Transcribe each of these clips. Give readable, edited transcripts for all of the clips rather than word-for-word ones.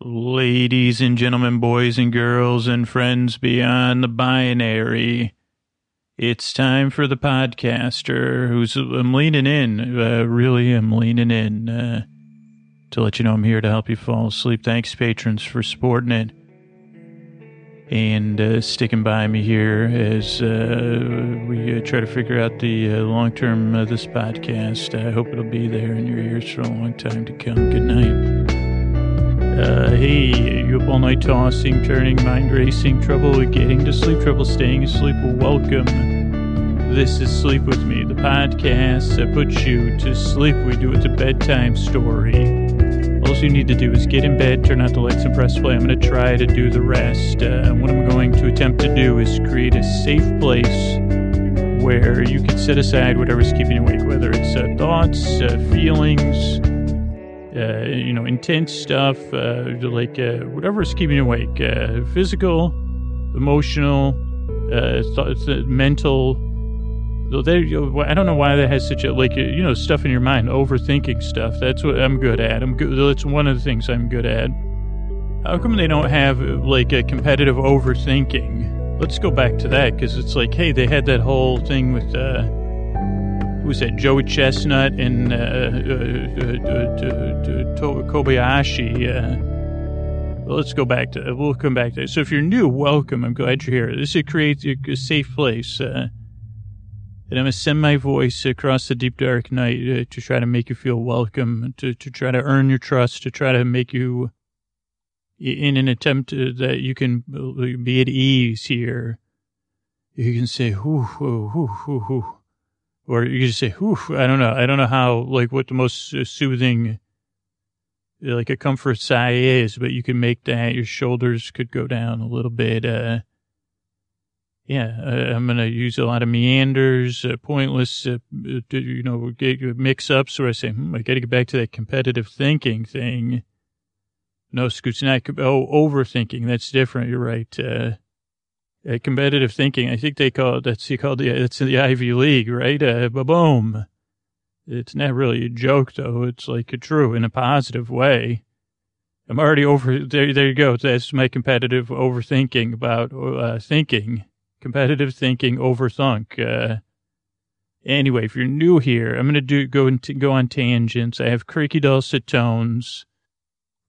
Ladies and gentlemen, boys and girls, and friends beyond the binary, it's time for the podcaster who's, I'm leaning in, to let you know I'm here to help you fall asleep. Thanks, patrons, for supporting it and sticking by me here as we try to figure out the long-term of this podcast. I hope it'll be there in your ears for a long time to come. Good night. Hey, you up all night tossing, turning, mind racing, trouble getting to sleep, trouble staying asleep? Well, welcome. This is Sleep With Me, the podcast that puts you to sleep. We do it a bedtime story. All you need to do is get in bed, turn out the lights, and press play. I'm going to try to do the rest. What I'm going to attempt to do is create a safe place where you can set aside whatever's keeping you awake, whether it's thoughts, feelings, intense stuff, whatever's keeping you awake, physical, emotional, mental. I don't know why that has such a, stuff in your mind, overthinking stuff. That's what I'm good at. That's one of the things I'm good at. How come they don't have, a competitive overthinking? Let's go back to that, because it's they had that whole thing with, who's that? Joey Chestnut and Kobayashi. Let's go back to that. We'll come back to that. So if you're new, welcome. I'm glad you're here. This creates a safe place. And I'm going to send my voice across the deep, dark night to try to make you feel welcome, to try to earn your trust, to try to make you, in an attempt that you can be at ease here. You can say, whoo, whoo, whoo, whoo, whoo. Or you just say, oof, I don't know. I don't know how, what the most soothing, a comfort sigh is, but you can make that. Your shoulders could go down a little bit. I'm going to use a lot of meanders, pointless, mix-ups where I say, I got to get back to that competitive thinking thing. No, Scoots, overthinking. That's different. You're right. Competitive thinking, I think they call it, it's the Ivy League, right? Ba-boom. It's not really a joke, though. It's true in a positive way. I'm already there you go. That's my competitive overthinking about thinking. Competitive thinking, overthunk. Anyway, if you're new here, I'm going to go on tangents. I have creaky dulcet tones.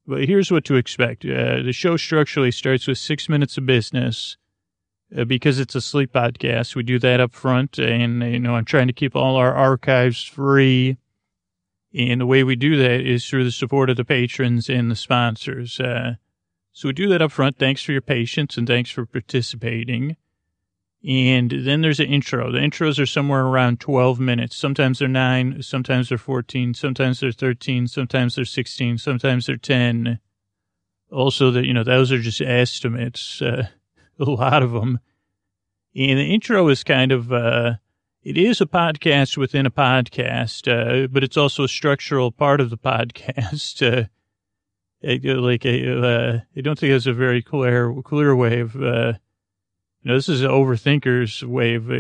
But here's what to expect. The show structurally starts with 6 minutes of business. Because it's a sleep podcast, we do that up front, and, I'm trying to keep all our archives free, and the way we do that is through the support of the patrons and the sponsors. So we do that up front. Thanks for your patience, and thanks for participating. And then there's an intro. The intros are somewhere around 12 minutes. Sometimes they're 9, sometimes they're 14, sometimes they're 13, sometimes they're 16, sometimes they're 10. Also, those are just estimates, a lot of them. And the intro is kind of, it is a podcast within a podcast, but it's also a structural part of the podcast. I don't think that's a very clear way of, this is an overthinker's way of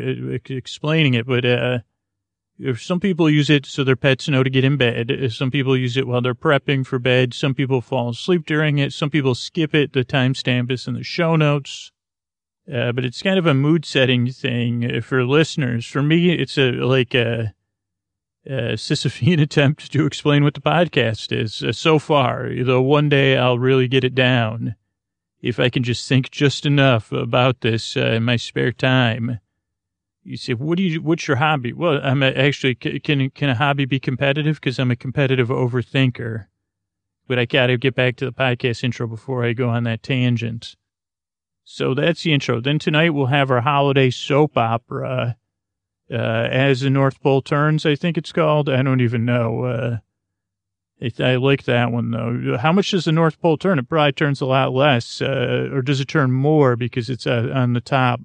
explaining it, but some people use it so their pets know to get in bed. Some people use it while they're prepping for bed. Some people fall asleep during it. Some people skip it. The timestamp is in the show notes. But it's kind of a mood-setting thing for listeners. For me, it's a Sisyphean attempt to explain what the podcast is so far, though one day I'll really get it down if I can just think just enough about this in my spare time. You say, what's your hobby? Well, I'm actually, can a hobby be competitive? Because I'm a competitive overthinker. But I got to get back to the podcast intro before I go on that tangent. So that's the intro. Then tonight we'll have our holiday soap opera, As The North Pole Turns, I think it's called. I don't even know. I like that one, though. How much does the North Pole turn? It probably turns a lot less. Or does it turn more because it's on the top?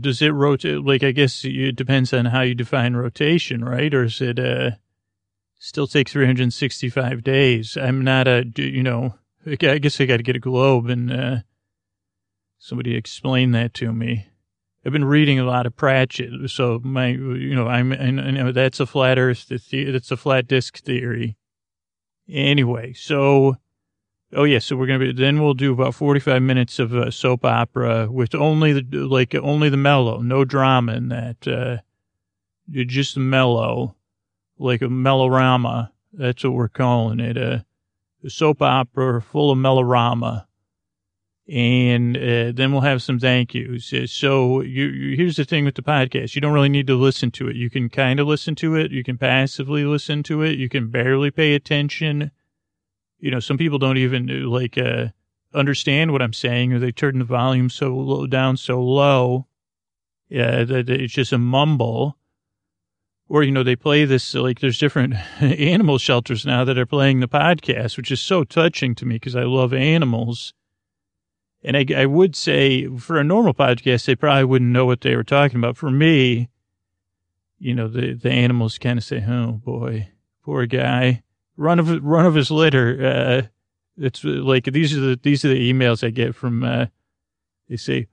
Does it rotate? I guess it depends on how you define rotation, right? Or is it still take 365 days? I'm not I guess I got to get a globe and... somebody explain that to me. I've been reading a lot of Pratchett, so that's a flat earth, that's a flat disc theory. Anyway, so Oh, yeah. So we're going to be, then we'll do about 45 minutes of soap opera with only the mellow, no drama in that. Just mellow, like a mellorama. That's what we're calling it. A soap opera full of mellorama. And then we'll have some thank yous. So here's the thing with the podcast. You don't really need to listen to it. You can kind of listen to it. You can passively listen to it. You can barely pay attention. You know, some people don't even, understand what I'm saying, or they turn the volume so low, down so low that it's just a mumble. Or, you know, they play this, there's different animal shelters now that are playing the podcast, which is so touching to me because I love animals. And I would say for a normal podcast, they probably wouldn't know what they were talking about. For me, you know, the animals kind of say, oh, boy, poor guy. Run of his litter. It's like these are the emails I get from, they say,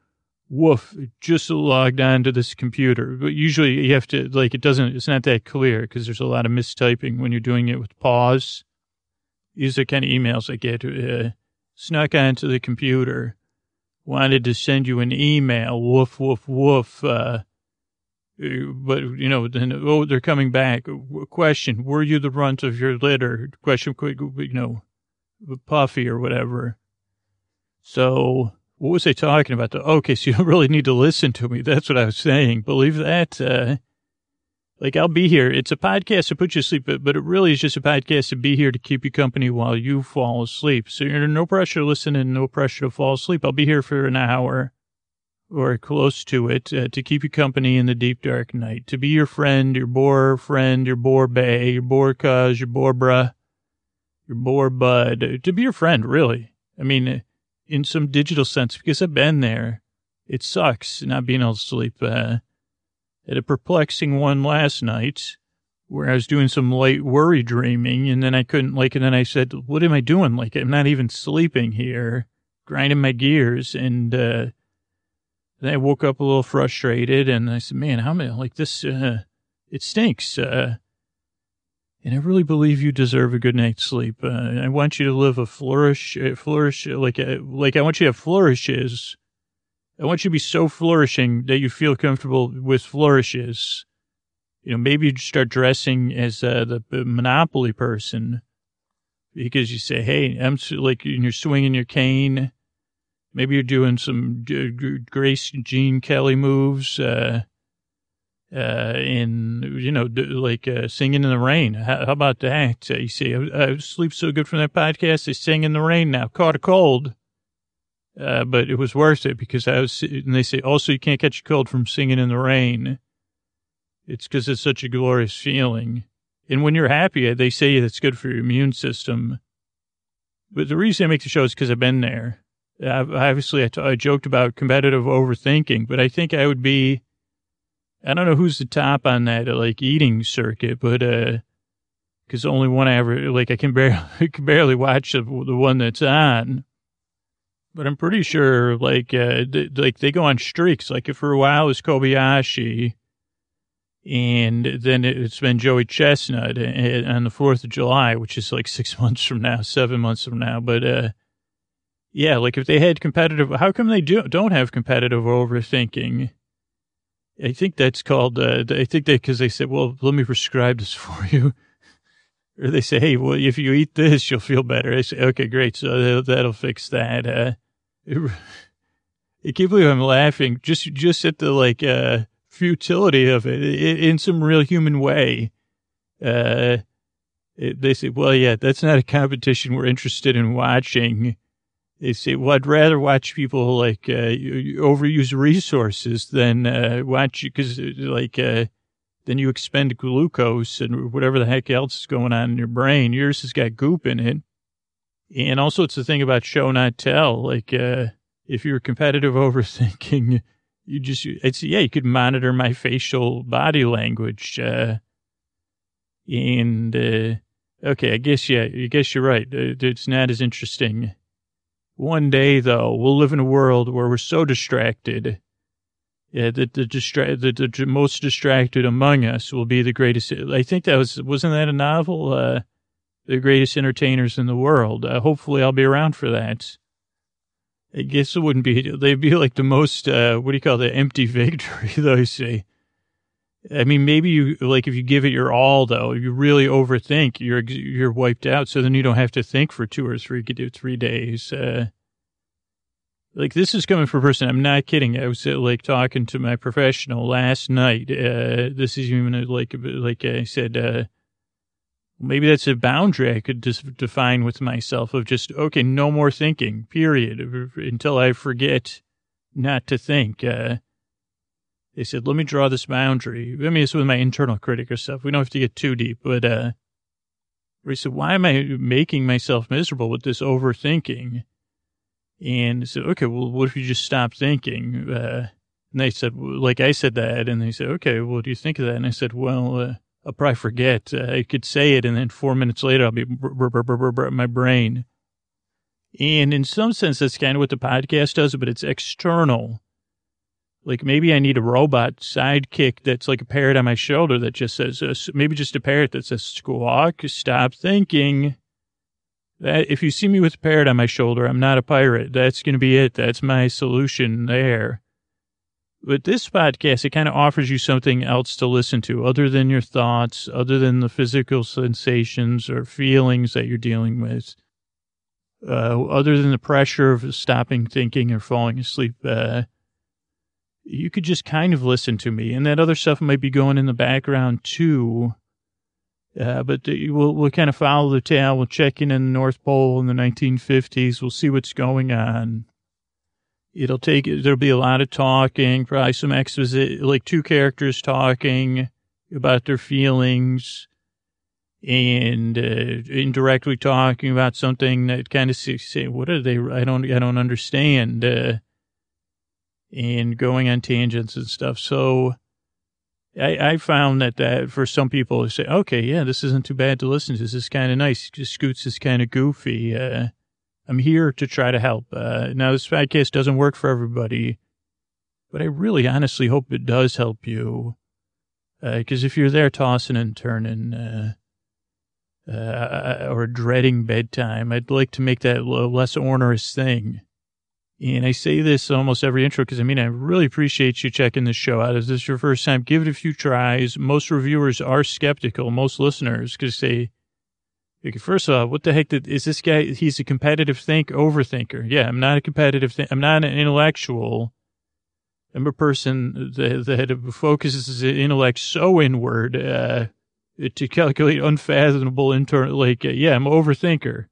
woof, just logged on to this computer. But usually you have to, it's not that clear because there's a lot of mistyping when you're doing it with pause. These are the kind of emails I get. Snuck onto the computer, wanted to send you an email, woof, woof, woof. But, you know, then, oh, they're coming back. Question, were you the runt of your litter? Question, you know, Puffy or whatever. So what was I talking about? Okay, so you don't really need to listen to me. That's what I was saying. Believe that. I'll be here. It's a podcast to put you to sleep, but it really is just a podcast to be here to keep you company while you fall asleep. So you're under no pressure to listen and no pressure to fall asleep. I'll be here for an hour or close to it to keep you company in the deep, dark night, to be your friend, your boar bay, your boar cuz, your boar bruh, your boar bud, to be your friend, really. I mean, in some digital sense, because I've been there. It sucks not being able to sleep. At a perplexing one last night where I was doing some light worry dreaming and then I couldn't and then I said, what am I doing? I'm not even sleeping here, grinding my gears. And, then I woke up a little frustrated and I said, man, how am I this? It stinks. And I really believe you deserve a good night's sleep. I want you to live a flourish, I want you to have flourishes. I want you to be so flourishing that you feel comfortable with flourishes. You know, maybe you start dressing as the Monopoly person because you say, hey, I'm and you're swinging your cane. Maybe you're doing some Grace Jean Kelly moves and, you know, singing in the rain. How about that? You say, I sleep so good from that podcast. I sing in the rain now. Caught a cold. But it was worth it because and they say, also, you can't catch a cold from singing in the rain. It's because it's such a glorious feeling. And when you're happy, they say it's good for your immune system. But the reason I make the show is because I've been there. I joked about competitive overthinking, but I think I would be, I don't know who's the top on that, eating circuit, but, because only one I ever, I can barely watch the one that's on. But I'm pretty sure, they go on streaks. For a while, it was Kobayashi, and then it's been Joey Chestnut on the 4th of July, which is, 6 months from now, 7 months from now. But, yeah, if they had competitive, how come they don't have competitive overthinking? I think that's called, because they said, well, let me prescribe this for you. Or they say, hey, well, if you eat this, you'll feel better. I say, okay, great. So that'll fix that. I can't believe I'm laughing just at the futility of it in some real human way. They say, well, yeah, that's not a competition we're interested in watching. They say, well, I'd rather watch people overuse resources than watch you because then you expend glucose and whatever the heck else is going on in your brain. Yours has got goop in it. And also it's the thing about show, not tell. If you're competitive overthinking, you could monitor my facial body language. Okay, I guess you're right. It's not as interesting. One day, though, we'll live in a world where we're so distracted. Yeah, the most distracted among us will be the greatest. I think wasn't that a novel? the greatest entertainers in the world. Hopefully I'll be around for that. I guess it wouldn't be, they'd be like the most, what do you call it, the empty victory, though, you see. I mean, maybe you, like, if you give it your all, though, if you really overthink, you're wiped out. So then you don't have to think for 2 or 3, you could do 3 days. Like, this is coming from a person, I'm not kidding. I was, like, talking to my professional last night. This is even, like I said, maybe that's a boundary I could just define with myself of just, okay, no more thinking, period, until I forget not to think. They said, let me draw this boundary. I mean, it's with my internal critic or stuff. We don't have to get too deep. But we said, why am I making myself miserable with this overthinking? And I said, okay, well, what if you just stop thinking? And they said, like I said that. And they said, okay, well, what do you think of that? And I said, well, I'll probably forget. I could say it, and then 4 minutes later, I'll be my brain. And in some sense, that's kind of what the podcast does, but it's external. Like, maybe I need a robot sidekick that's like a parrot on my shoulder that just says, maybe just a parrot that says, squawk, stop thinking. That, if you see me with a parrot on my shoulder, I'm not a pirate. That's going to be it. That's my solution there. But this podcast, it kind of offers you something else to listen to other than your thoughts, other than the physical sensations or feelings that you're dealing with, other than the pressure of stopping thinking or falling asleep. You could just kind of listen to me, and that other stuff might be going in the background too. But we'll kind of follow the tale. We'll check in the North Pole in the 1950s. We'll see what's going on. There'll be a lot of talking, probably some exposition, like two characters talking about their feelings and indirectly talking about something that kind of say, what are they? I don't understand. And going on tangents and stuff. So I found that for some people who say, okay, yeah, this isn't too bad to listen to. This is kind of nice. Just Scoots is kind of goofy. I'm here to try to help. Now, this podcast doesn't work for everybody, but I really honestly hope it does help you. Because if you're there tossing and turning or dreading bedtime, I'd like to make that less onerous thing. And I say this almost every intro because, I mean, I really appreciate you checking this show out. If this is your first time, give it a few tries. Most reviewers are skeptical, most listeners, because they, like, first of all, what the heck is this guy? He's a competitive overthinker. Yeah, I'm not a competitive I'm not an intellectual. I'm a person that focuses his intellect so inward to calculate unfathomable internal, I'm an overthinker.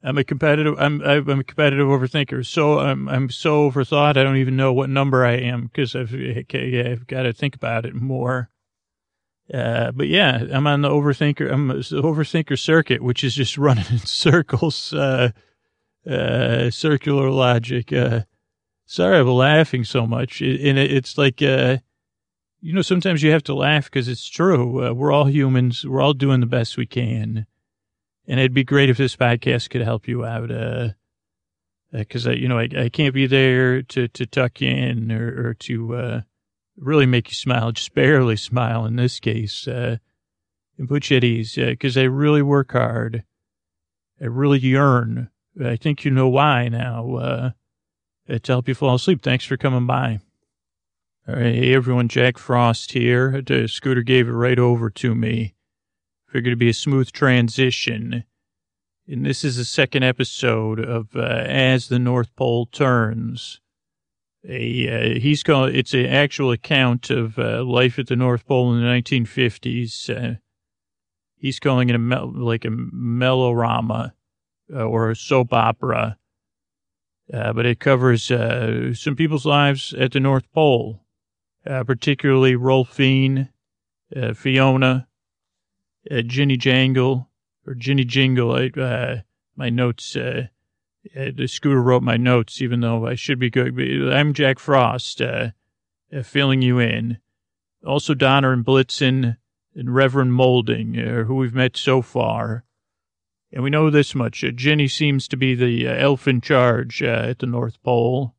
I'm a competitive overthinker. So I'm so overthought. I don't even know what number I am because I've got to think about it more. But yeah, I'm on the overthinker. I'm the overthinker circuit, which is just running in circles, circular logic. Sorry, I'm laughing so much. And it's like, you know, sometimes you have to laugh because it's true. We're all humans. We're all doing the best we can. And it'd be great if this podcast could help you out, because I can't be there to tuck you in or to really make you smile, just barely smile in this case, and put you at ease. Because I really work hard, I really yearn. I think you know why now. To help you fall asleep. Thanks for coming by. All right, hey everyone, Jack Frost here. The scooter gave it right over to me. Figured it'd be a smooth transition. And this is the second episode of As The North Pole Turns. He's called, it's an actual account of life at the North Pole in the 1950s. He's calling it a melorama or a soap opera. But it covers some people's lives at the North Pole, particularly Rolfine, Fiona, Ginny Jingle. My notes, the scooter wrote my notes, even though I should be good. I'm Jack Frost, filling you in. Also Donner and Blitzen and Reverend Moulding, who we've met so far. And we know this much. Ginny seems to be the elf in charge at the North Pole.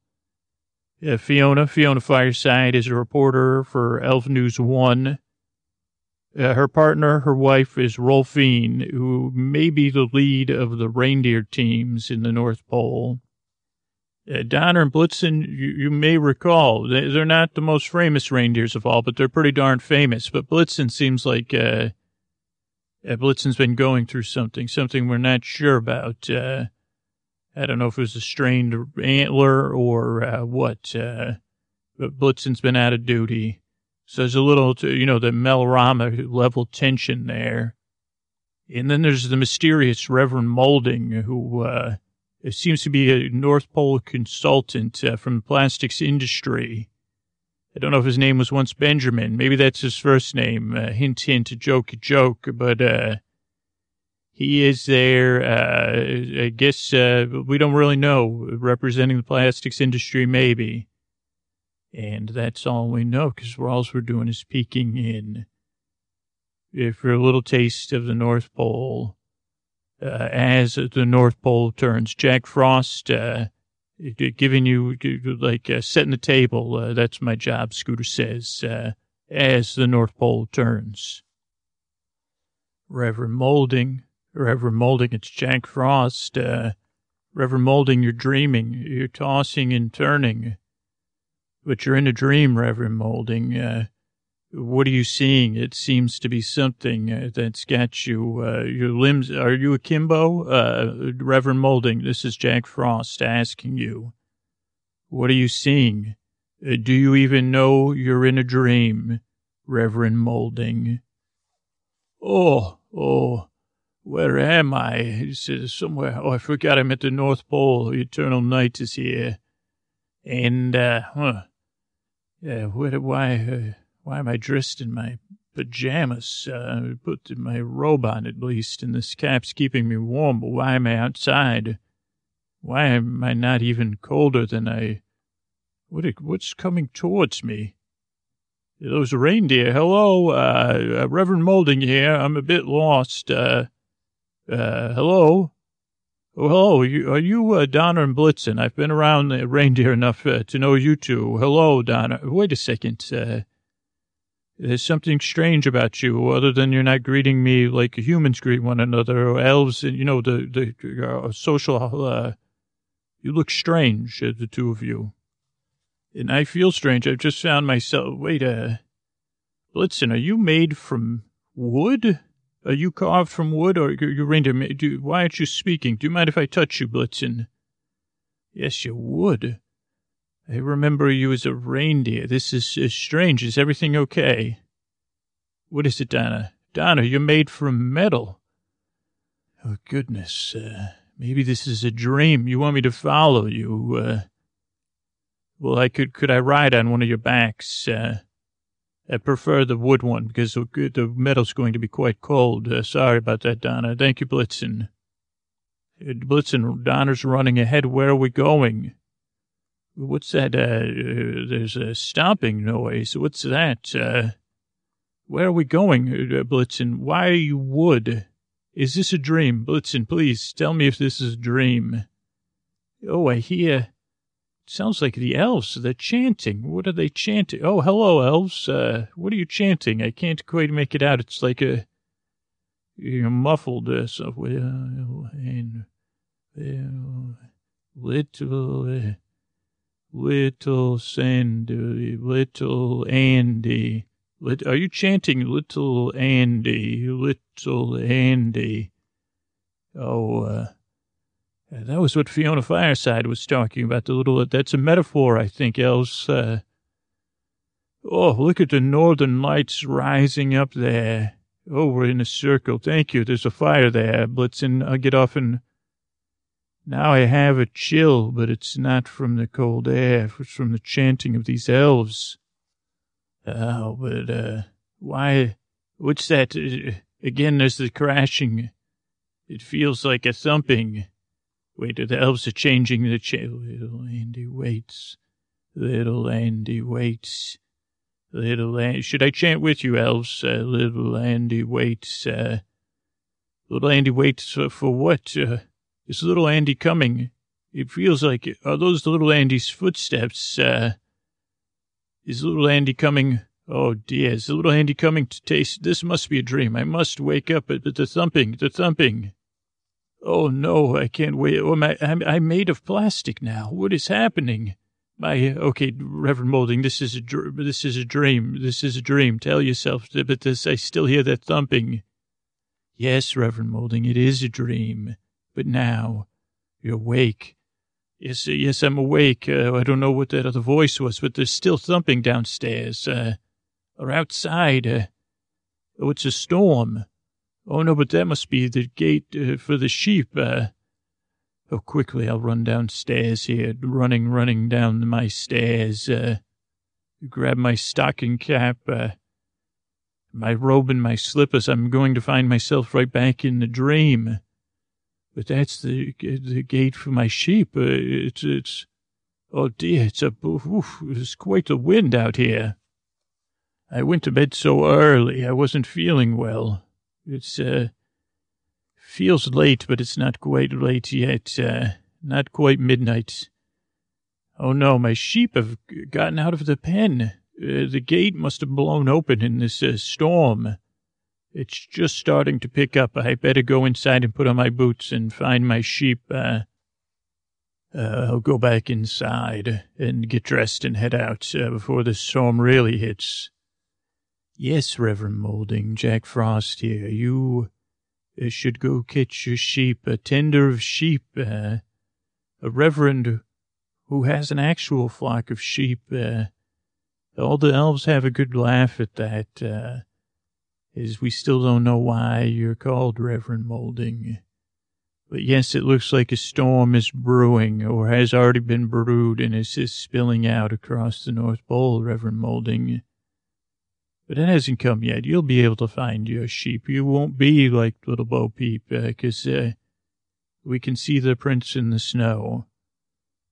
Fiona Fireside is a reporter for Elf News One. Her partner, her wife, is Rolfine, who may be the lead of the reindeer teams in the North Pole. Donner and Blitzen, you may recall, they're not the most famous reindeers of all, but they're pretty darn famous. But Blitzen seems like Blitzen's been going through something we're not sure about. I don't know if it was a strained antler or what, but Blitzen's been out of duty. So there's a little, the Melrama-level tension there. And then there's the mysterious Reverend Moulding, who seems to be a North Pole consultant from the plastics industry. I don't know if his name was once Benjamin. Maybe that's his first name. Hint, hint, joke. But he is there, I guess, we don't really know, representing the plastics industry maybe. And that's all we know, because all we're doing is peeking in for a little taste of the North Pole. As the North Pole turns, Jack Frost giving you, setting the table. That's my job, Scooter says, as the North Pole turns. Reverend Moulding, it's Jack Frost. Reverend Moulding, you're dreaming. You're tossing and turning. But you're in a dream, Reverend Moulding. What are you seeing? It seems to be something that's got you, your limbs. Are you akimbo? Reverend Moulding, this is Jack Frost asking you. What are you seeing? Do you even know you're in a dream, Reverend Moulding? Oh, where am I? He says somewhere. Oh, I forgot I'm at the North Pole. Eternal night is here. And, why am I dressed in my pajamas? I put my robe on, at least, and this cap's keeping me warm, but why am I outside? Why am I not even colder than I... What's coming towards me? Those reindeer, hello, Reverend Moulding here, I'm a bit lost, hello? Oh, hello, are you Donner and Blitzen? I've been around the reindeer enough to know you two. Hello, Donner. Wait a second. There's something strange about you, other than you're not greeting me like humans greet one another, or elves, and the social... you look strange, the two of you. And I feel strange. I've just found myself... Wait, Blitzen, are you made from wood? Are you carved from wood, or you reindeer? Why aren't you speaking? Do you mind if I touch you, Blitzen? Yes, you would. I remember you as a reindeer. This is strange. Is everything okay? What is it, Donna? Donna, you're made from metal. Oh, goodness. Maybe this is a dream. You want me to follow you? Well, could I ride on one of your backs? I prefer the wood one, because the metal's going to be quite cold. Sorry about that, Donna. Thank you, Blitzen. Blitzen, Donna's running ahead. Where are we going? What's that? There's a stomping noise. What's that? Where are we going, Blitzen? Why are you wood? Is this a dream? Blitzen, please, tell me if this is a dream. Oh, I hear... Sounds like the elves, they're chanting. What are they chanting? Oh, hello, elves. What are you chanting? I can't quite make it out. It's like a muffled somewhere. And little Sandy, little Andy. Are you chanting little Andy, little Andy? Oh, that was what Fiona Fireside was talking about, the little... That's a metaphor, I think, else. Oh, look at the northern lights rising up there. Oh, we're in a circle. Thank you. There's a fire there, Blitzen. I'll get off and... Now I have a chill, but it's not from the cold air. It's from the chanting of these elves. Oh, but, why... What's that? Again, there's the crashing. It feels like a thumping... Wait, the elves are changing the Little Andy waits. Little Andy waits. Little Andy. Should I chant with you, elves? Little Andy waits. Little Andy waits for what? Is Little Andy coming? It feels like... Are those Little Andy's footsteps? Is Little Andy coming? Oh, dear, is the little handy coming to taste? This must be a dream. I must wake up. But the thumping. Oh, no, I can't wait. Oh, I'm made of plastic now. What is happening? Okay, Reverend Moulding, this is a dream. Tell yourself, but I still hear that thumping. Yes, Reverend Moulding, it is a dream. But now, you're awake. Yes, I'm awake. I don't know what that other voice was, but there's still thumping downstairs. Or outside. Oh, it's a storm. Oh, no, but that must be the gate for the sheep. Oh, quickly, I'll run downstairs here, running down my stairs, grab my stocking cap, my robe and my slippers. I'm going to find myself right back in the dream. But that's the gate for my sheep. It's oh dear, it's quite a wind out here. I went to bed so early, I wasn't feeling well. Feels late, but it's not quite late yet. Not quite midnight. Oh, no, my sheep have gotten out of the pen. The gate must have blown open in this storm. It's just starting to pick up. I better go inside and put on my boots and find my sheep. I'll go back inside and get dressed and head out before the storm really hits. Yes, Reverend Moulding, Jack Frost here. You... should go catch your sheep, a tender of sheep, a reverend who has an actual flock of sheep. All the elves have a good laugh at that, as we still don't know why you're called Reverend Moulding. But yes, it looks like a storm is brewing, or has already been brewed, and is just spilling out across the North Pole, Reverend Moulding. But it hasn't come yet. You'll be able to find your sheep. You won't be like little Bo Peep, because we can see the prints in the snow.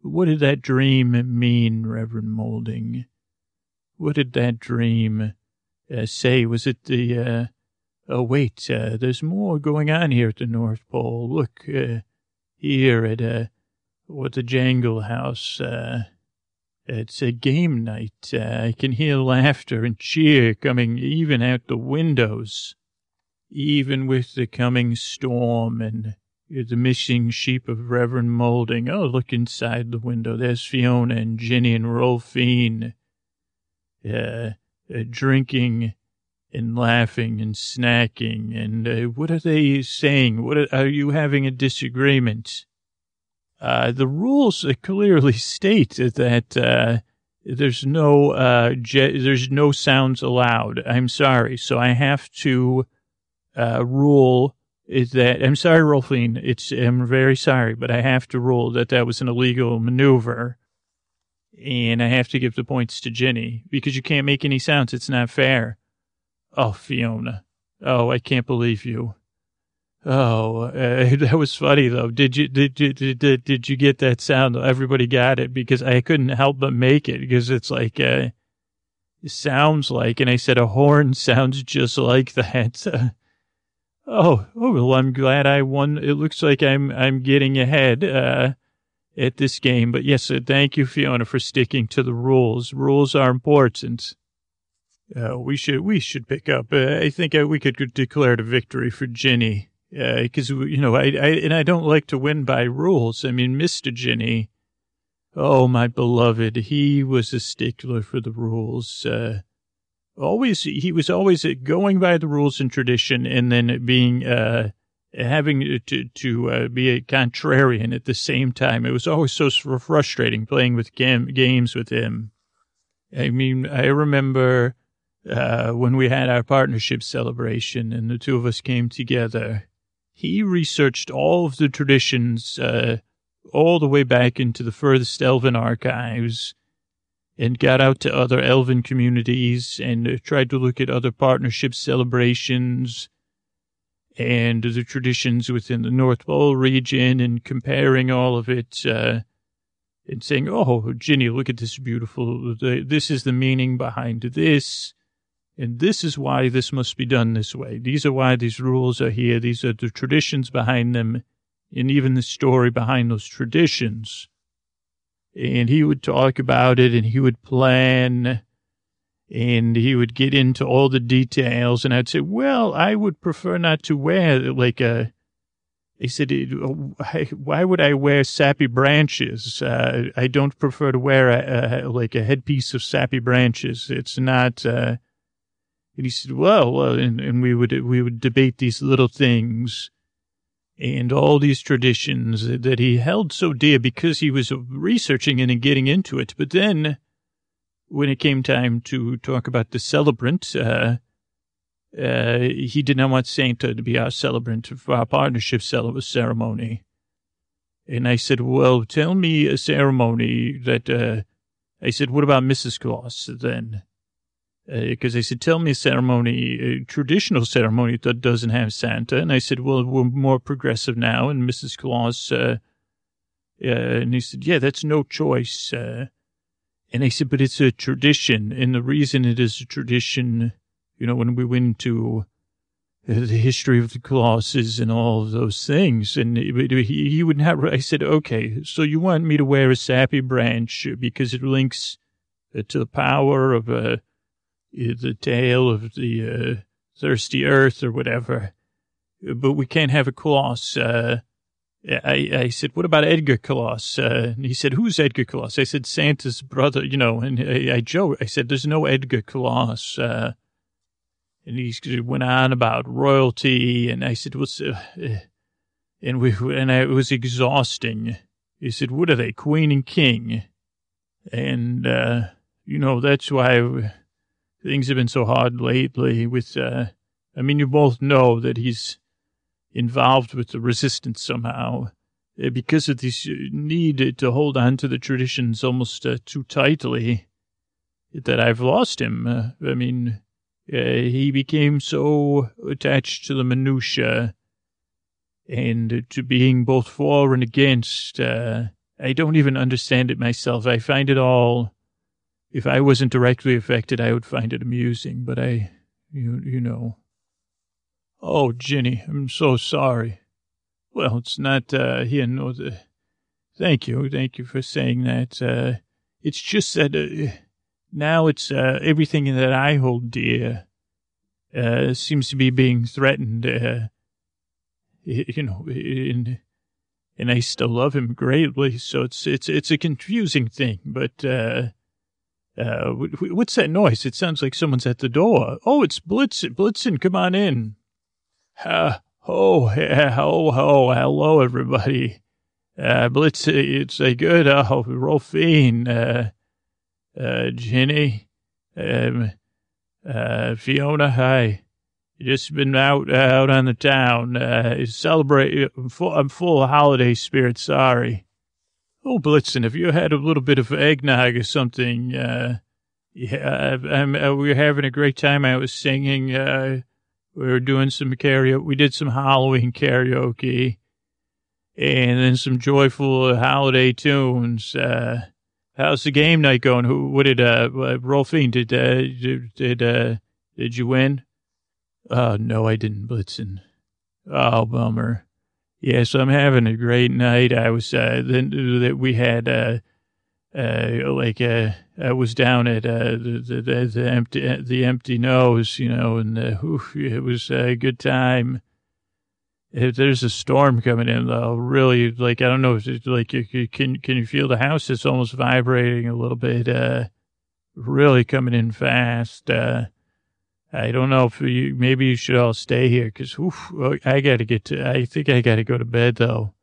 But what did that dream mean, Reverend Moulding? What did that dream say? Was it the, oh, wait, there's more going on here at the North Pole. Look, here at the Jangle House, it's a game night. I can hear laughter and cheer coming even out the windows. Even with the coming storm and the missing sheep of Reverend Moulding. Oh, look inside the window. There's Fiona and Ginny and Rolfine drinking and laughing and snacking. And what are they saying? Are you having a disagreement? The rules clearly state that there's no sounds allowed. I'm sorry, so I have to rule that. I'm sorry, Rolfine. I'm very sorry, but I have to rule that was an illegal maneuver, and I have to give the points to Ginny because you can't make any sounds. It's not fair. Oh, Fiona. Oh, I can't believe you. Oh, that was funny though. Did you get that sound? Everybody got it because I couldn't help but make it because it's like, it sounds like, and I said a horn sounds just like that. Oh, well, I'm glad I won. It looks like I'm getting ahead, at this game. But yes, thank you, Fiona, for sticking to the rules. Rules are important. We should pick up. I think we could declare it a victory for Ginny. Because, I don't like to win by rules. I mean, Mr. Ginny, oh, my beloved, he was a stickler for the rules. He was always going by the rules and tradition and then being, having to be a contrarian at the same time. It was always so frustrating playing with games with him. I mean, I remember, when we had our partnership celebration and the two of us came together, he researched all of the traditions all the way back into the furthest elven archives and got out to other elven communities and tried to look at other partnership celebrations and the traditions within the North Pole region and comparing all of it and saying, oh, Ginny, look at this beautiful, this is the meaning behind this. And this is why this must be done this way. These are why these rules are here. These are the traditions behind them and even the story behind those traditions. And he would talk about it and he would plan And he would get into all the details, and I'd say, well, I would prefer not to wear, like, a... He said, why would I wear sappy branches? I don't prefer to wear, a headpiece of sappy branches. It's not... And he said, well, and we would debate these little things and all these traditions that he held so dear because he was researching it and getting into it. But then when it came time to talk about the celebrant, he did not want Santa to be our celebrant for our partnership ceremony. And I said, well, tell me a ceremony that, I said, what about Mrs. Claus then? Because I said, tell me a ceremony, a traditional ceremony that doesn't have Santa. And I said, well, we're more progressive now. And Mrs. Claus, and he said, yeah, that's no choice. And I said, but it's a tradition. And the reason it is a tradition, you know, when we went into the history of the Colossus and all of those things, and he would not, I said, okay, so you want me to wear a sappy branch because it links to the power of, the tale of the thirsty earth or whatever, but we can't have a Colossus. I said, what about Edgar Colossus? And he said, who's Edgar Colossus? I said, Santa's brother, you know, and I joked. I said, there's no Edgar Colossus. And he went on about royalty, and I said, what's, it was exhausting. He said, what are they, queen and king? And, you know, that's why... Things have been so hard lately with, I mean, you both know that he's involved with the resistance somehow because of this need to hold on to the traditions almost too tightly that I've lost him. I mean, he became so attached to the minutiae and to being both for and against. I don't even understand it myself. I find it all... If I wasn't directly affected, I would find it amusing, but you know. Oh, Ginny, I'm so sorry. Well, it's not here nor there. Thank you for saying that. It's just that now it's everything that I hold dear seems to be being threatened. You know, and I still love him greatly, so it's a confusing thing, but. What's that noise? It sounds like someone's at the door. Oh, it's Blitzen. Blitzen, come on in. Hello, everybody. Blitzen, it's a good, Rolfine, Ginny, Fiona, hi. Just been out on the town, celebrate. I'm full of holiday spirit, sorry. Oh, Blitzen, have you had a little bit of eggnog or something? Yeah, we were having a great time. I was singing. We were doing some karaoke. We did some Halloween karaoke and then some joyful holiday tunes. How's the game night going? Rolfine, did you win? No, I didn't, Blitzen. Oh, bummer. Yeah, so I'm having a great night. I was, I was down at, the empty nose, you know, and, it was a good time. If there's a storm coming in though, really, like, I don't know if it's like, can you feel the house? It's almost vibrating a little bit, really coming in fast, I don't know if you, maybe you should all stay here because I think I got to go to bed though.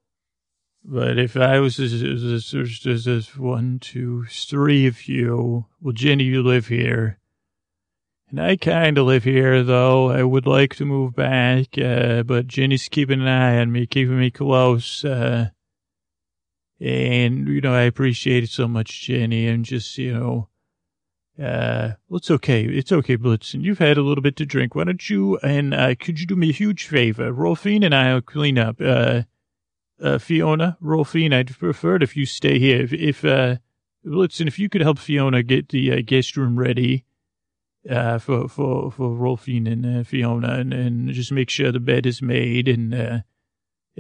But if I was, there's 1, 2, 3 of you. Well, Ginny, you live here. And I kind of live here though. I would like to move back, but Ginny's keeping an eye on me, keeping me close. And, you know, I appreciate it so much, Ginny, and just, you know. Well, it's okay. It's okay, Blitzen. You've had a little bit to drink. Why don't you, and, could you do me a huge favor? Rolfine and I will clean up. Fiona, Rolfine, I'd prefer it if you stay here. If Blitzen, if you could help Fiona get the guest room ready, for Rolfine and Fiona and just make sure the bed is made and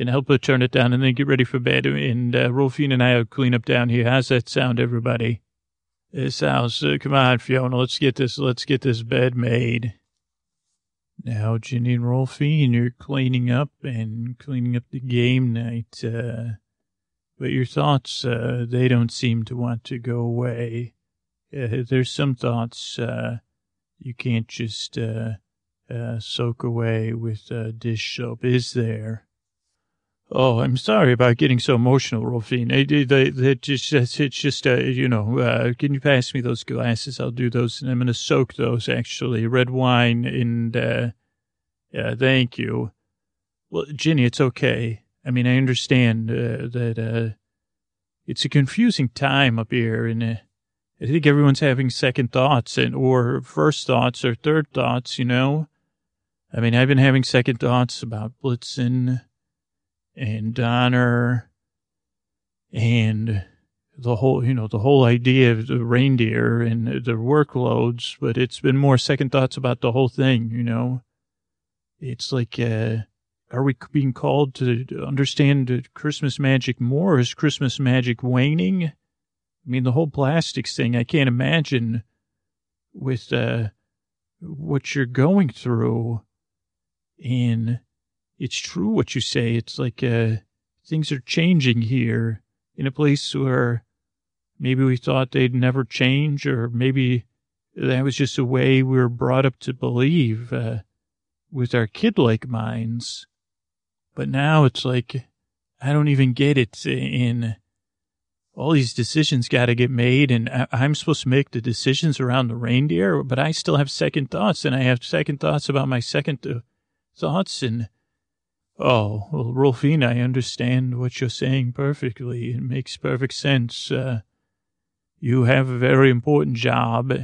help her turn it down and then get ready for bed. And, Rolfine and I will clean up down here. How's that sound, everybody? This house, come on, Fiona, let's get this bed made. Now, Ginny and Rolfine, you're cleaning up the game night, but your thoughts, they don't seem to want to go away. There's some thoughts, you can't just, soak away with, dish soap, is there? Oh, I'm sorry about getting so emotional, Rolfine. Can you pass me those glasses? I'll do those, and I'm going to soak those, actually. Red wine, and, thank you. Well, Ginny, it's okay. I mean, I understand that it's a confusing time up here, and I think everyone's having second thoughts, or first thoughts, or third thoughts, you know? I mean, I've been having second thoughts about Blitzen and Donner, and the whole idea of the reindeer and their workloads, but it's been more second thoughts about the whole thing, you know? It's like, are we being called to understand Christmas magic more? Is Christmas magic waning? I mean, the whole plastics thing, I can't imagine with what you're going through, and it's true what you say. It's like things are changing here in a place where maybe we thought they'd never change, or maybe that was just a way we were brought up to believe with our kid-like minds. But now it's like I don't even get it, and all these decisions got to get made, and I'm supposed to make the decisions around the reindeer, but I still have second thoughts, and I have second thoughts about my second thoughts, and oh, well, Rolfine, I understand what you're saying perfectly. It makes perfect sense. You have a very important job,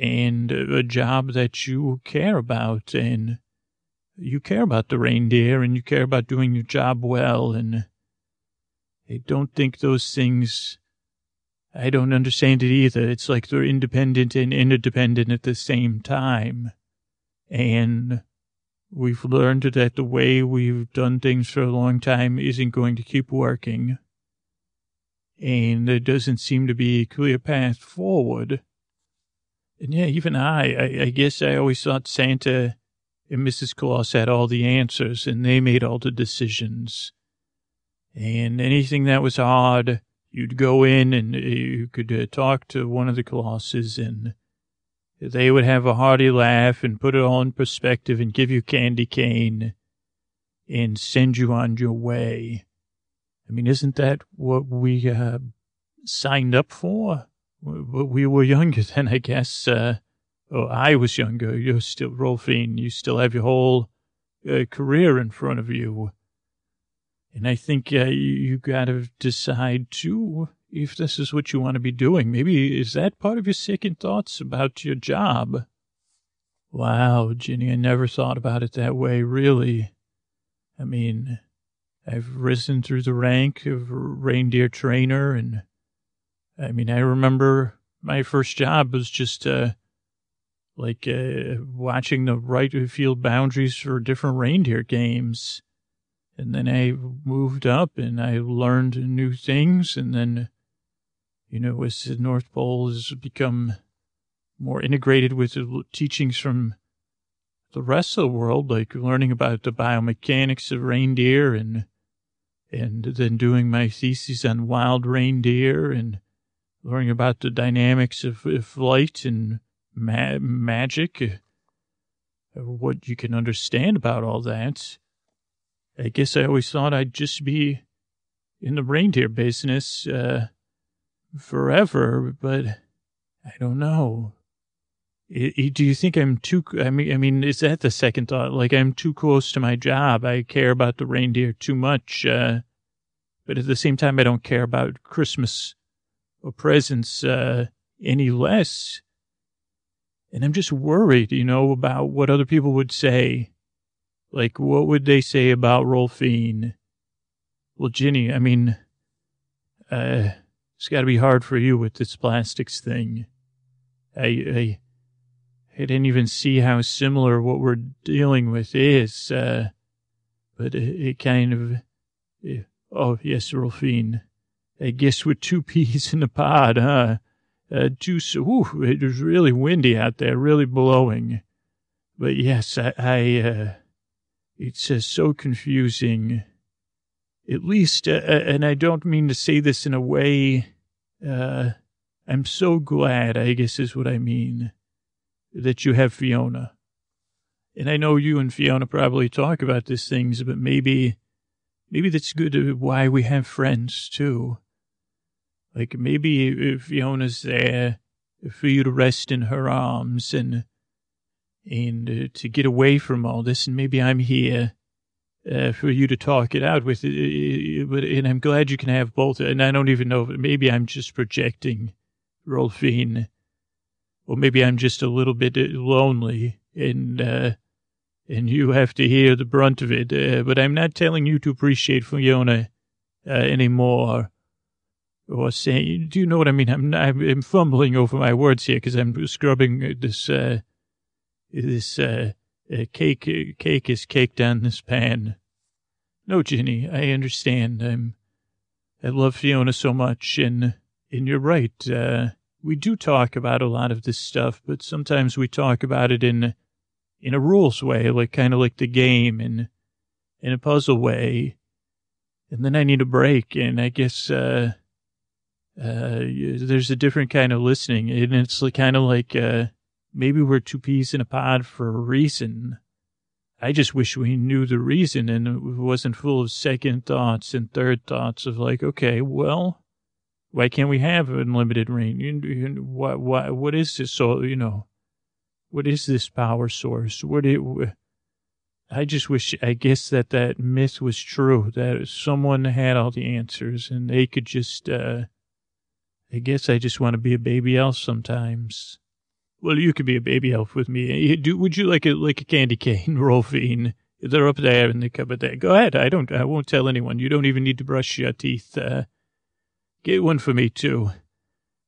and a job that you care about, and you care about the reindeer, and you care about doing your job well, and I don't think those things, I don't understand it either. It's like they're independent and interdependent at the same time, and we've learned that the way we've done things for a long time isn't going to keep working, and there doesn't seem to be a clear path forward. And yeah, even I guess I always thought Santa and Mrs. Claus had all the answers, and they made all the decisions. And anything that was odd, you'd go in and you could talk to one of the Clauses, and they would have a hearty laugh and put it all in perspective and give you candy cane and send you on your way. I mean, isn't that what we signed up for? We were younger then, I guess. I was younger. You're still, Rolfine, you still have your whole career in front of you. And I think you got to decide, too, if this is what you want to be doing. Maybe is that part of your second thoughts about your job? Wow, Ginny, I never thought about it that way, really. I mean, I've risen through the rank of reindeer trainer, and I mean, I remember my first job was just watching the right field boundaries for different reindeer games. And then I moved up and I learned new things, and then as the North Pole has become more integrated with the teachings from the rest of the world, like learning about the biomechanics of reindeer and then doing my thesis on wild reindeer and learning about the dynamics of flight and magic, what you can understand about all that. I guess I always thought I'd just be in the reindeer business, forever, but I don't know. Do you think I'm too, I mean, is that the second thought? Like, I'm too close to my job. I care about the reindeer too much. But at the same time, I don't care about Christmas or presents, any less. And I'm just worried, about what other people would say. Like, what would they say about Rolfine? Well, Ginny, I mean, it's got to be hard for you with this plastics thing. I didn't even see how similar what we're dealing with is, but it kind of, oh, yes, Rolfine, I guess we're two peas in a pod, huh? Juice, ooh, it was really windy out there, really blowing. But yes, I it's so confusing. At least, and I don't mean to say this in a way, I'm so glad, I guess is what I mean, that you have Fiona. And I know you and Fiona probably talk about these things, but maybe that's good why we have friends too. Like, maybe Fiona's there for you to rest in her arms and to get away from all this. And maybe I'm here for you to talk it out with. And I'm glad you can have both. And I don't even know, maybe I'm just projecting, Rolfine. Or maybe I'm just a little bit lonely and you have to hear the brunt of it. But I'm not telling you to appreciate Fiona anymore. Or saying, do you know what I mean? I'm fumbling over my words here because I'm scrubbing this. Cake is caked on this pan. No, Ginny, I understand. I love Fiona so much, and you're right. We do talk about a lot of this stuff, but sometimes we talk about it in a rules way, like kind of like the game, and in a puzzle way. And then I need a break, and I guess. There's a different kind of listening, and it's kind of like, maybe we're two peas in a pod for a reason. I just wish we knew the reason and it wasn't full of second thoughts and third thoughts of like, okay, well, why can't we have unlimited rain? What is this? So, you know, what is this power source? I just wish, I guess that myth was true, that someone had all the answers and they could just, I guess I just want to be a baby elf sometimes. Well, you could be a baby elf with me. Would you like a candy cane, Rolfine? They're up there in the cupboard there. Go ahead. I won't tell anyone. You don't even need to brush your teeth. Get one for me, too.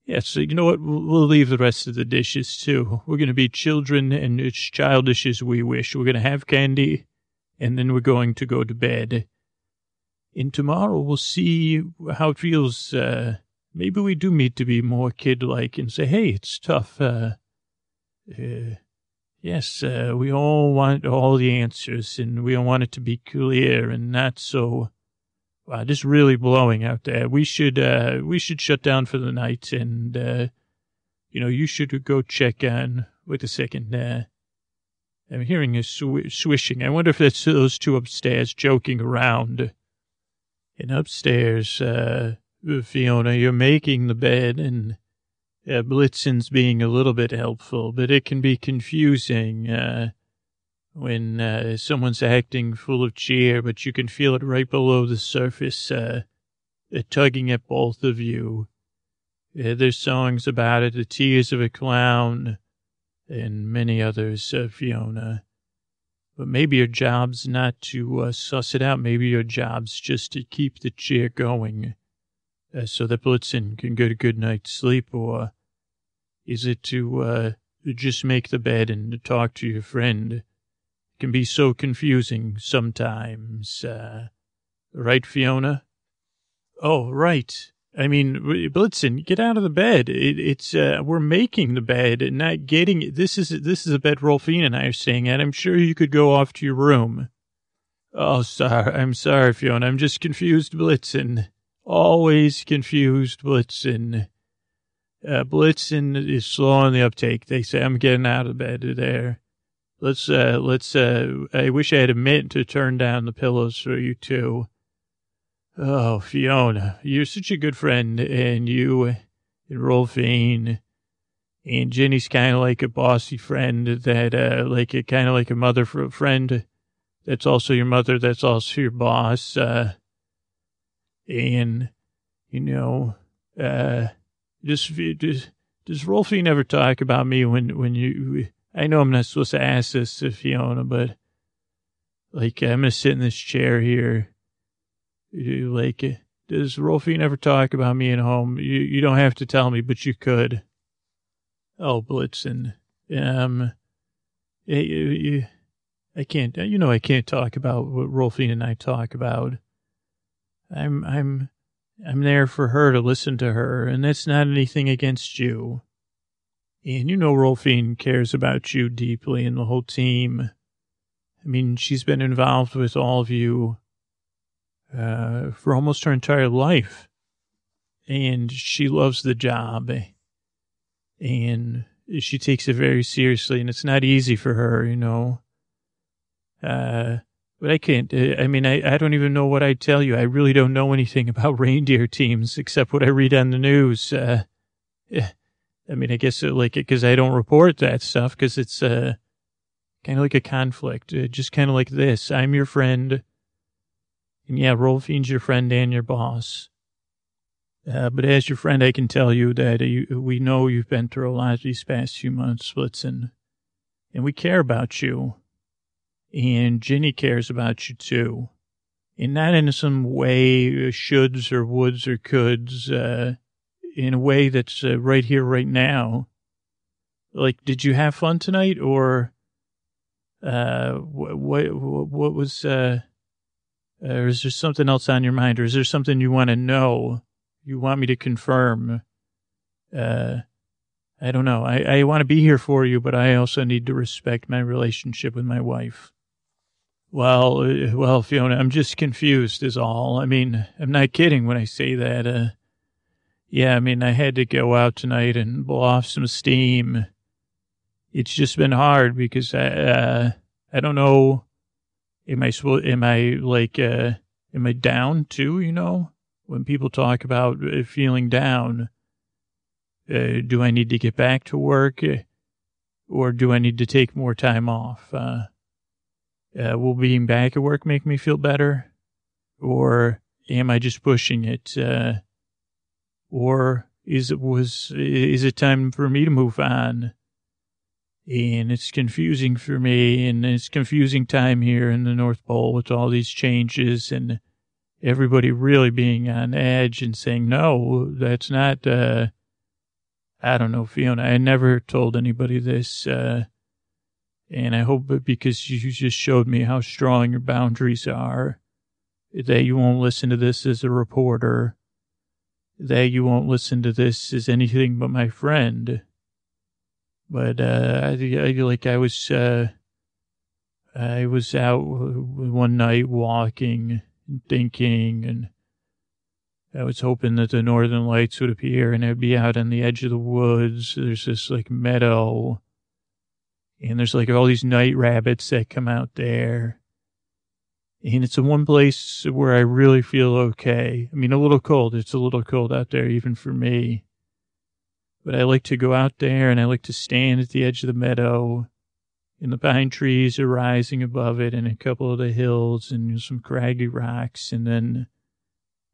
Yeah, so you know what? We'll leave the rest of the dishes, too. We're going to be children and as childish as we wish. We're going to have candy, and then we're going to go to bed. And tomorrow we'll see how it feels. Maybe we do need to be more kid-like and say, hey, it's tough. Yes, we all want all the answers, and we all want it to be clear and not so. Wow, this is really blowing out there. We should shut down for the night, and, you know, you should go check on. Wait a second. I'm hearing a swishing. I wonder if that's those two upstairs joking around. And upstairs, Fiona, you're making the bed, and Blitzen's being a little bit helpful, but it can be confusing when someone's acting full of cheer, but you can feel it right below the surface, tugging at both of you. There's songs about it, The Tears of a Clown, and many others, Fiona. But maybe your job's not to suss it out. Maybe your job's just to keep the cheer going. So that Blitzen can get a good night's sleep, or is it to just make the bed and talk to your friend? It can be so confusing sometimes. Right, Fiona? Oh, right. I mean, Blitzen, get out of the bed. It's we're making the bed and not getting it. This is a bed Rolfine and I are staying at. I'm sure you could go off to your room. Oh, sorry. I'm sorry, Fiona. I'm just confused, Blitzen. Always confused, Blitzen. Blitzen is slow on the uptake. They say, I'm getting out of bed there. Let's I wish I had a mint to turn down the pillows for you two. Oh, Fiona, you're such a good friend, and you and Rolfine and Ginny's kind of like a bossy friend that, kind of like a mother for a friend. That's also your mother. That's also your boss. And, you know, does Rolfine ever talk about me when you, I know I'm not supposed to ask this to Fiona, but, like, I'm going to sit in this chair here. Like, does Rolfine ever talk about me at home? You don't have to tell me, but you could. Oh, Blitzen. I can't, you know, I can't talk about what Rolfine and I talk about. I'm I'm there for her to listen to her, and that's not anything against you. And you know Rolfine cares about you deeply and the whole team. I mean, she's been involved with all of you for almost her entire life. And she loves the job. And she takes it very seriously, and it's not easy for her, you know. But I can't, I mean, I don't even know what I'd tell you. I really don't know anything about reindeer teams except what I read on the news. I mean, I guess like, because I don't report that stuff because it's kind of like a conflict, just kind of like this. I'm your friend. And yeah, Rolfine's your friend and your boss. But as your friend, I can tell you that we know you've been through a lot these past few months, Blitzen, and we care about you. And Ginny cares about you, too. And not in some way, shoulds or woulds or coulds, in a way that's right here, right now. Like, did you have fun tonight? Or what was, or is there something else on your mind? Or is there something you want to know? You want me to confirm? I don't know. I want to be here for you, but I also need to respect my relationship with my wife. Well, Fiona, I'm just confused is all. I mean, I'm not kidding when I say that. Yeah, I mean, I had to go out tonight and blow off some steam. It's just been hard because I don't know. Am I down too, you know? When people talk about feeling down, do I need to get back to work or do I need to take more time off? Will being back at work make me feel better? Or am I just pushing it? Or is it time for me to move on? And it's confusing for me, and it's confusing time here in the North Pole with all these changes and everybody really being on edge and saying, no, that's not, I don't know, Fiona, I never told anybody this, and I hope because you just showed me how strong your boundaries are, that you won't listen to this as a reporter, that you won't listen to this as anything but my friend. But I was out one night walking and thinking, and I was hoping that the northern lights would appear and I'd be out on the edge of the woods. There's this like meadow and there's like all these night rabbits that come out there. And it's the one place where I really feel okay. I mean, a little cold. It's a little cold out there even for me. But I like to go out there and I like to stand at the edge of the meadow and the pine trees are rising above it and a couple of the hills and some craggy rocks and then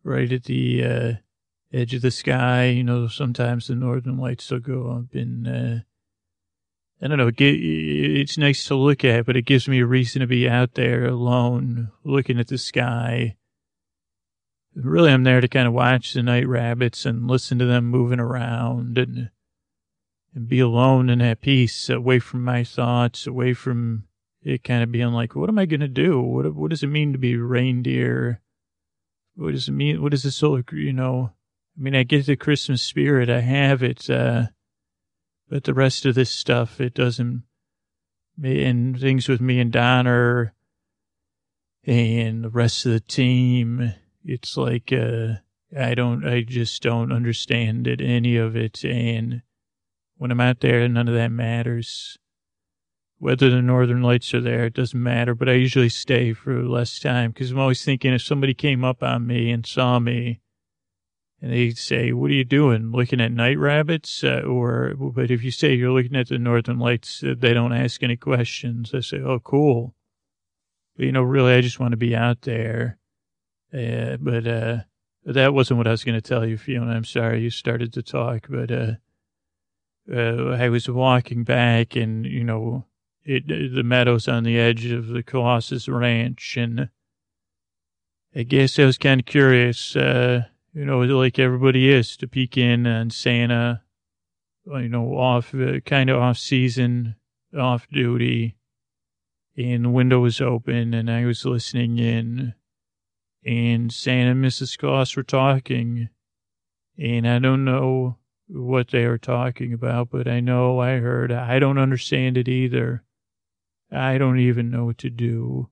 right at the edge of the sky, you know, sometimes the northern lights will go up and, I don't know, it's nice to look at, but it gives me a reason to be out there alone looking at the sky. Really, I'm there to kind of watch the night rabbits and listen to them moving around and be alone and at peace, away from my thoughts, away from it kind of being like, what am I going to do? What does it mean to be reindeer? What does it mean? What is this whole, you know, I mean, I get the Christmas spirit. I have it. But the rest of this stuff, it doesn't, and things with me and Donner and the rest of the team, it's like, I just don't understand it, any of it. And when I'm out there, none of that matters. Whether the northern lights are there, it doesn't matter, but I usually stay for less time because I'm always thinking if somebody came up on me and saw me and they'd say, what are you doing, looking at night rabbits? But if you say you're looking at the northern lights, they don't ask any questions. They say, oh, cool. But, you know, really, I just want to be out there. But that wasn't what I was going to tell you, Fiona. I'm sorry you started to talk, but I was walking back and, you know, the meadows on the edge of the Colossus Ranch, and I guess I was kind of curious, you know, like everybody is, to peek in on Santa, you know, kind of off-season, off-duty, and the window was open, and I was listening in, and Santa and Mrs. Claus were talking, and I don't know what they were talking about, but I know I heard, I don't understand it either. I don't even know what to do.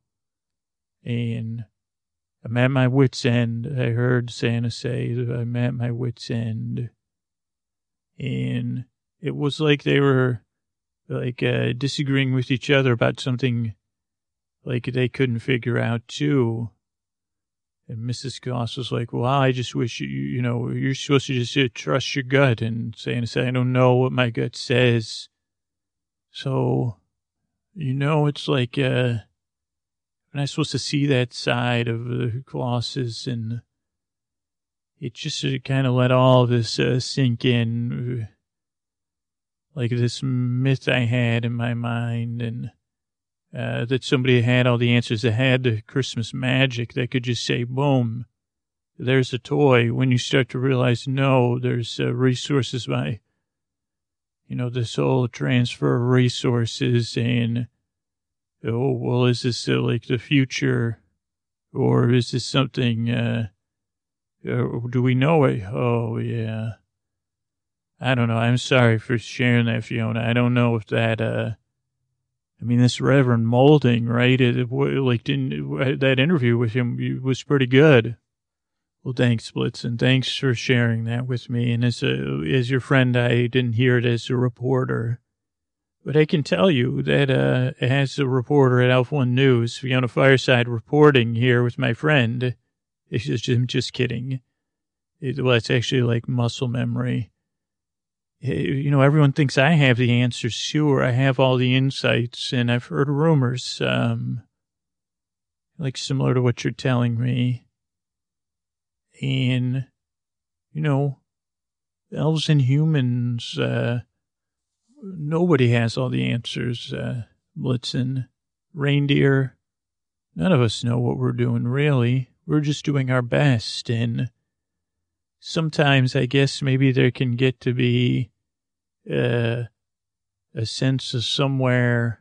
And I'm at my wit's end. I heard Santa say that I'm at my wit's end. And it was like they were like disagreeing with each other about something like they couldn't figure out too. And Mrs. Claus was like, well, I just wish, you know, you're supposed to just trust your gut. And Santa said, I don't know what my gut says. So, you know, it's like, I'm not supposed to see that side of the Colossus, and it just kind of let all of this sink in, like this myth I had in my mind, and that somebody had all the answers. They had the Christmas magic that could just say, boom, there's a toy. When you start to realize, no, there's resources by, you know, this whole transfer of resources, and oh, well, is this like the future, or is this something, do we know it? Oh, yeah. I don't know. I'm sorry for sharing that, Fiona. I don't know if that, I mean, this Reverend Moulding, right? That interview with him was pretty good. Well, thanks, Blitzen. Thanks for sharing that with me. And as your friend, I didn't hear it as a reporter. But I can tell you that as a reporter at Elf One News, Fiona Fireside reporting here with my friend. I'm just kidding. Well, it's actually like muscle memory. You know, everyone thinks I have the answers. Sure, I have all the insights, and I've heard rumors, like similar to what you're telling me. And, you know, elves and humans, nobody has all the answers, Blitzen. Reindeer, none of us know what we're doing, really. We're just doing our best, and sometimes I guess maybe there can get to be a sense of somewhere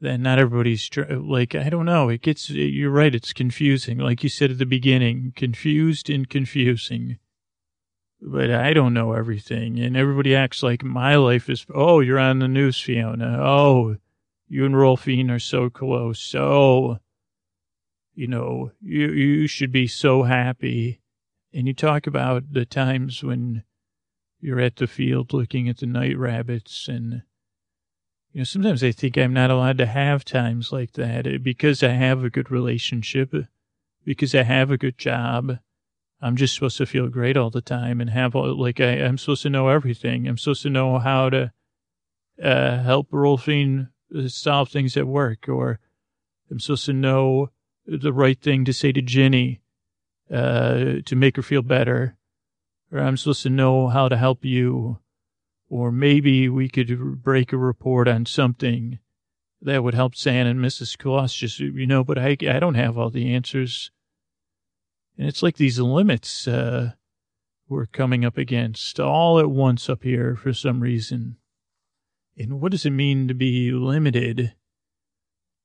that not everybody's, like, I don't know, it gets, you're right, it's confusing. Like you said at the beginning, confused and confusing. But I don't know everything, and everybody acts like my life is, oh, you're on the news, Fiona. Oh, you and Rolfine are so close. Oh, you know, you should be so happy. And you talk about the times when you're at the field looking at the night rabbits, and, you know, sometimes I think I'm not allowed to have times like that because I have a good relationship, because I have a good job. I'm just supposed to feel great all the time and have all, like, I'm supposed to know everything. I'm supposed to know how to help Rolfine solve things at work, or I'm supposed to know the right thing to say to Ginny to make her feel better, or I'm supposed to know how to help you, or maybe we could break a report on something that would help Santa and Mrs. Claus, just, you know, but I don't have all the answers. And it's like these limits we're coming up against all at once up here for some reason. And what does it mean to be limited?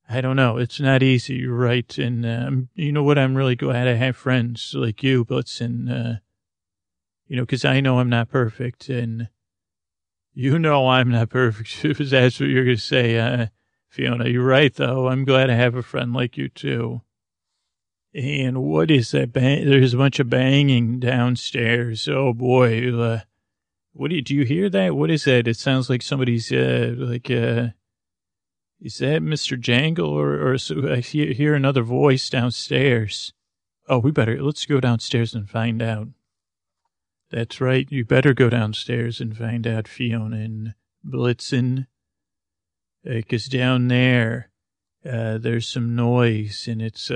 I don't know. It's not easy, you're right. And you know what? I'm really glad I have friends like you, Blitzen, you know, because I know I'm not perfect. And you know I'm not perfect, if that's what you're going to say, Fiona. You're right, though. I'm glad I have a friend like you, too. And what is that bang? There's a bunch of banging downstairs. Oh, boy. What do you hear that? What is that? It sounds like somebody's, is that Mr. Jangle? Or so I hear another voice downstairs. Oh, let's go downstairs and find out. That's right. You better go downstairs and find out, Fiona and Blitzen. Because down there, there's some noise, and it's,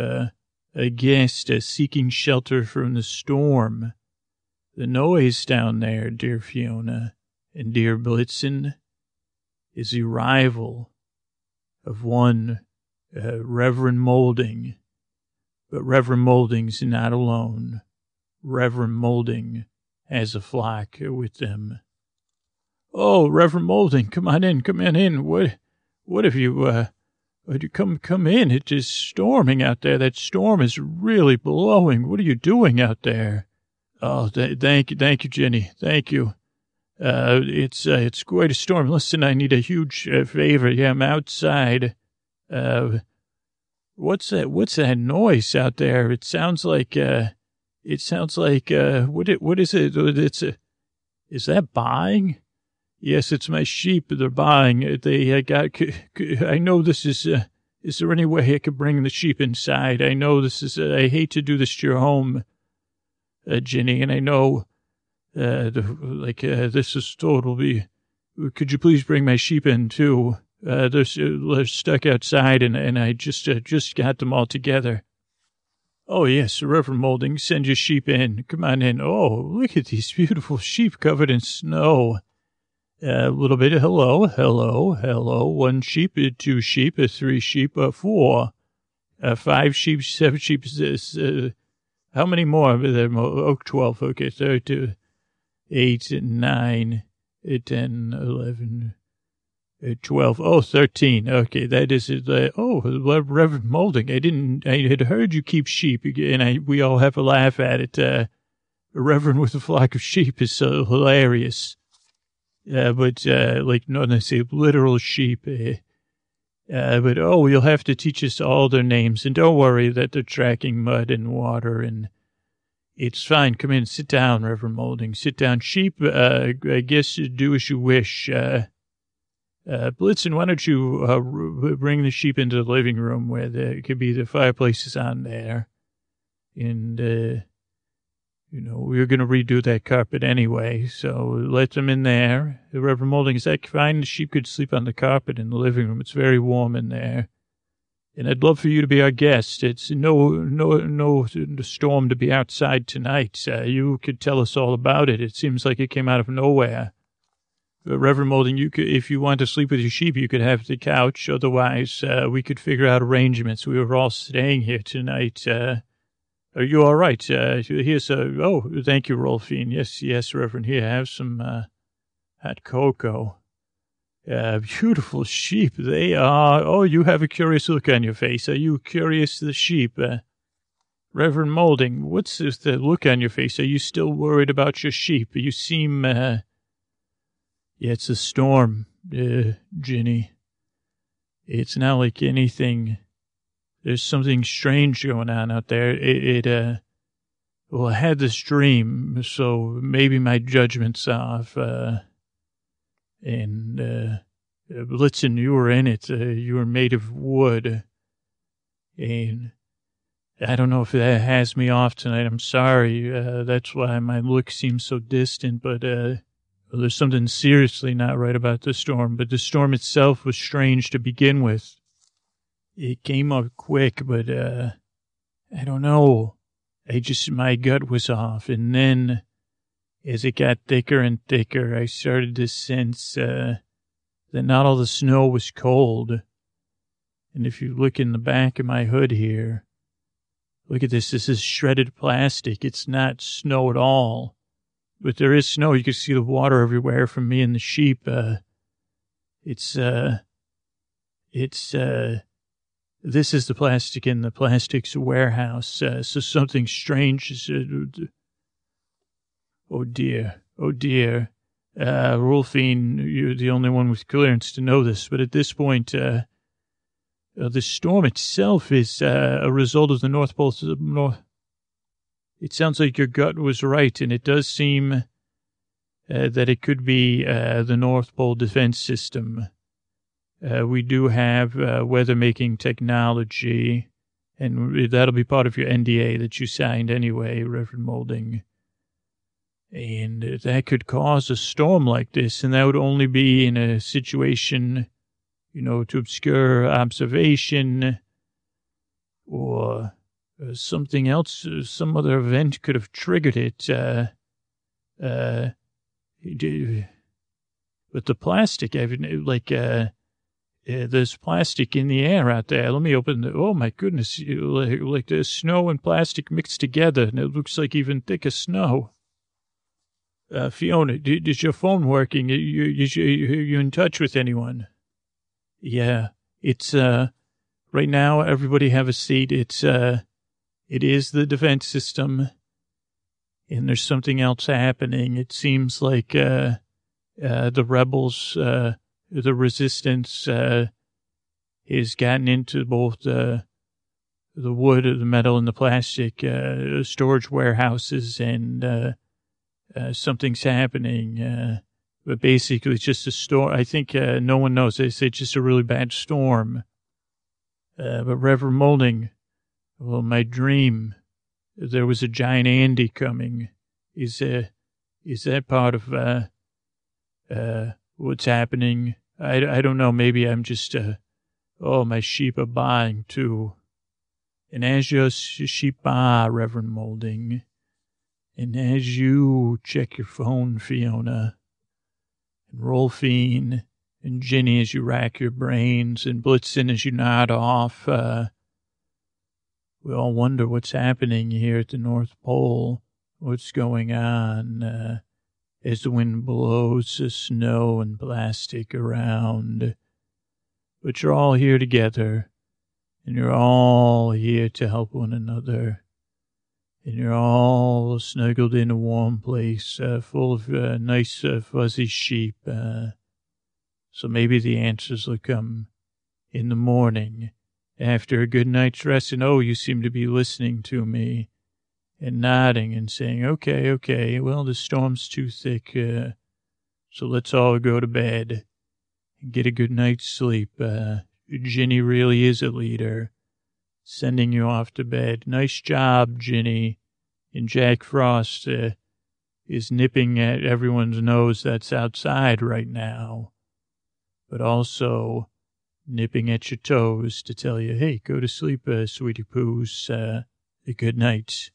a guest seeking shelter from the storm. The noise down there, dear Fiona and dear Blitzen, is the arrival of one Reverend Moulding. But Reverend Moulding's not alone. Reverend Moulding has a flock with them. Oh, Reverend Moulding, come on in, come on in. What have you... Come in. It is storming out there. That storm is really blowing. What are you doing out there? Oh, thank you, Ginny. Thank you. It's quite a storm. Listen, I need a huge favor. Yeah, I'm outside. What's that noise out there? It sounds like, what is it? Is that buying? Yes, it's my sheep. They're buying. I know this is there any way I could bring the sheep inside? I know this is, I hate to do this to your home, Ginny, and I know, this is totally, could you please bring my sheep in too? They're stuck outside and I just got them all together. Oh, yes, Reverend Moulding, send your sheep in. Come on in. Oh, look at these beautiful sheep covered in snow. A little bit of hello, one sheep, two sheep, three sheep, four, five sheep, seven sheep, how many more? 12, okay, 32, 8, 9, 10, 11, 12, 13, okay, that is, Reverend Moulding, I had heard you keep sheep, and we all have a laugh at it, a reverend with a flock of sheep is so hilarious. They say literal sheep. You'll have to teach us all their names. And don't worry that they're tracking mud and water. And it's fine. Come in. Sit down, Reverend Moulding. Sit down. Sheep, I guess do as you wish. Blitzen, why don't you bring the sheep into the living room where it could be the fireplace is on there. And, we were going to redo that carpet anyway, so let them in there. Reverend Moulding, is that fine? The sheep could sleep on the carpet in the living room. It's very warm in there. And I'd love for you to be our guest. It's no storm to be outside tonight. You could tell us all about it. It seems like it came out of nowhere. But Reverend Moulding, if you want to sleep with your sheep, you could have the couch. Otherwise, we could figure out arrangements. We were all staying here tonight, are you all right? Here's thank you, Rolfine. Yes, Reverend. Here, have some hot cocoa. Beautiful sheep. They are, you have a curious look on your face. Are you curious, the sheep? Reverend Moulding, what's the look on your face? Are you still worried about your sheep? You seem, it's a storm, Ginny. It's not like anything. There's something strange going on out there. I had this dream, so maybe my judgment's off. Blitzen, you were in it. You were made of wood. And I don't know if that has me off tonight. I'm sorry. That's why my look seems so distant, but, there's something seriously not right about the storm, but the storm itself was strange to begin with. It came up quick, but, I don't know. My gut was off. And then as it got thicker and thicker, I started to sense, that not all the snow was cold. And if you look in the back of my hood here, look at this. This is shredded plastic. It's not snow at all, but there is snow. You can see the water everywhere from me and the sheep. This is the plastic in the plastics warehouse, so something strange is... Oh, dear. Rolfine, you're the only one with clearance to know this, but at this point, the storm itself is a result of the North Pole... It sounds like your gut was right, and it does seem that it could be the North Pole defense system. We do have weather-making technology, and that'll be part of your NDA that you signed anyway, Reverend Moulding. And that could cause a storm like this, and that would only be in a situation, to obscure observation or something else. Some other event could have triggered it. But the plastic, there's plastic in the air out there. Let me open oh my goodness, like there's snow and plastic mixed together, and it looks like even thicker snow. Fiona, is your phone working? Are you in touch with anyone? Yeah, it's, Right now, everybody have a seat. It is the defense system, and there's something else happening. It seems like the rebels, the resistance, has gotten into both the wood, the metal, and the plastic storage warehouses, and something's happening. But basically, it's just a storm. I think no one knows. They say it's just a really bad storm. But Reverend Moulding, well, my dream, there was a giant Andy coming. Is that part of what's happening? I don't know. Maybe I'm just, my sheep are baaing too. And as your sheep baah, Reverend Moulding, and as you check your phone, Fiona, and Rolfine, and Ginny as you rack your brains, and Blitzen as you nod off, we all wonder what's happening here at the North Pole, what's going on, as the wind blows the snow and plastic around. But you're all here together, and you're all here to help one another, and you're all snuggled in a warm place, full of nice fuzzy sheep, so maybe the answers will come in the morning after a good night's rest. And, oh, you seem to be listening to me and nodding and saying, okay, well, the storm's too thick, so let's all go to bed and get a good night's sleep. Ginny really is a leader, sending you off to bed. Nice job, Ginny. And Jack Frost is nipping at everyone's nose that's outside right now, but also nipping at your toes to tell you, hey, go to sleep, sweetie poos, good night.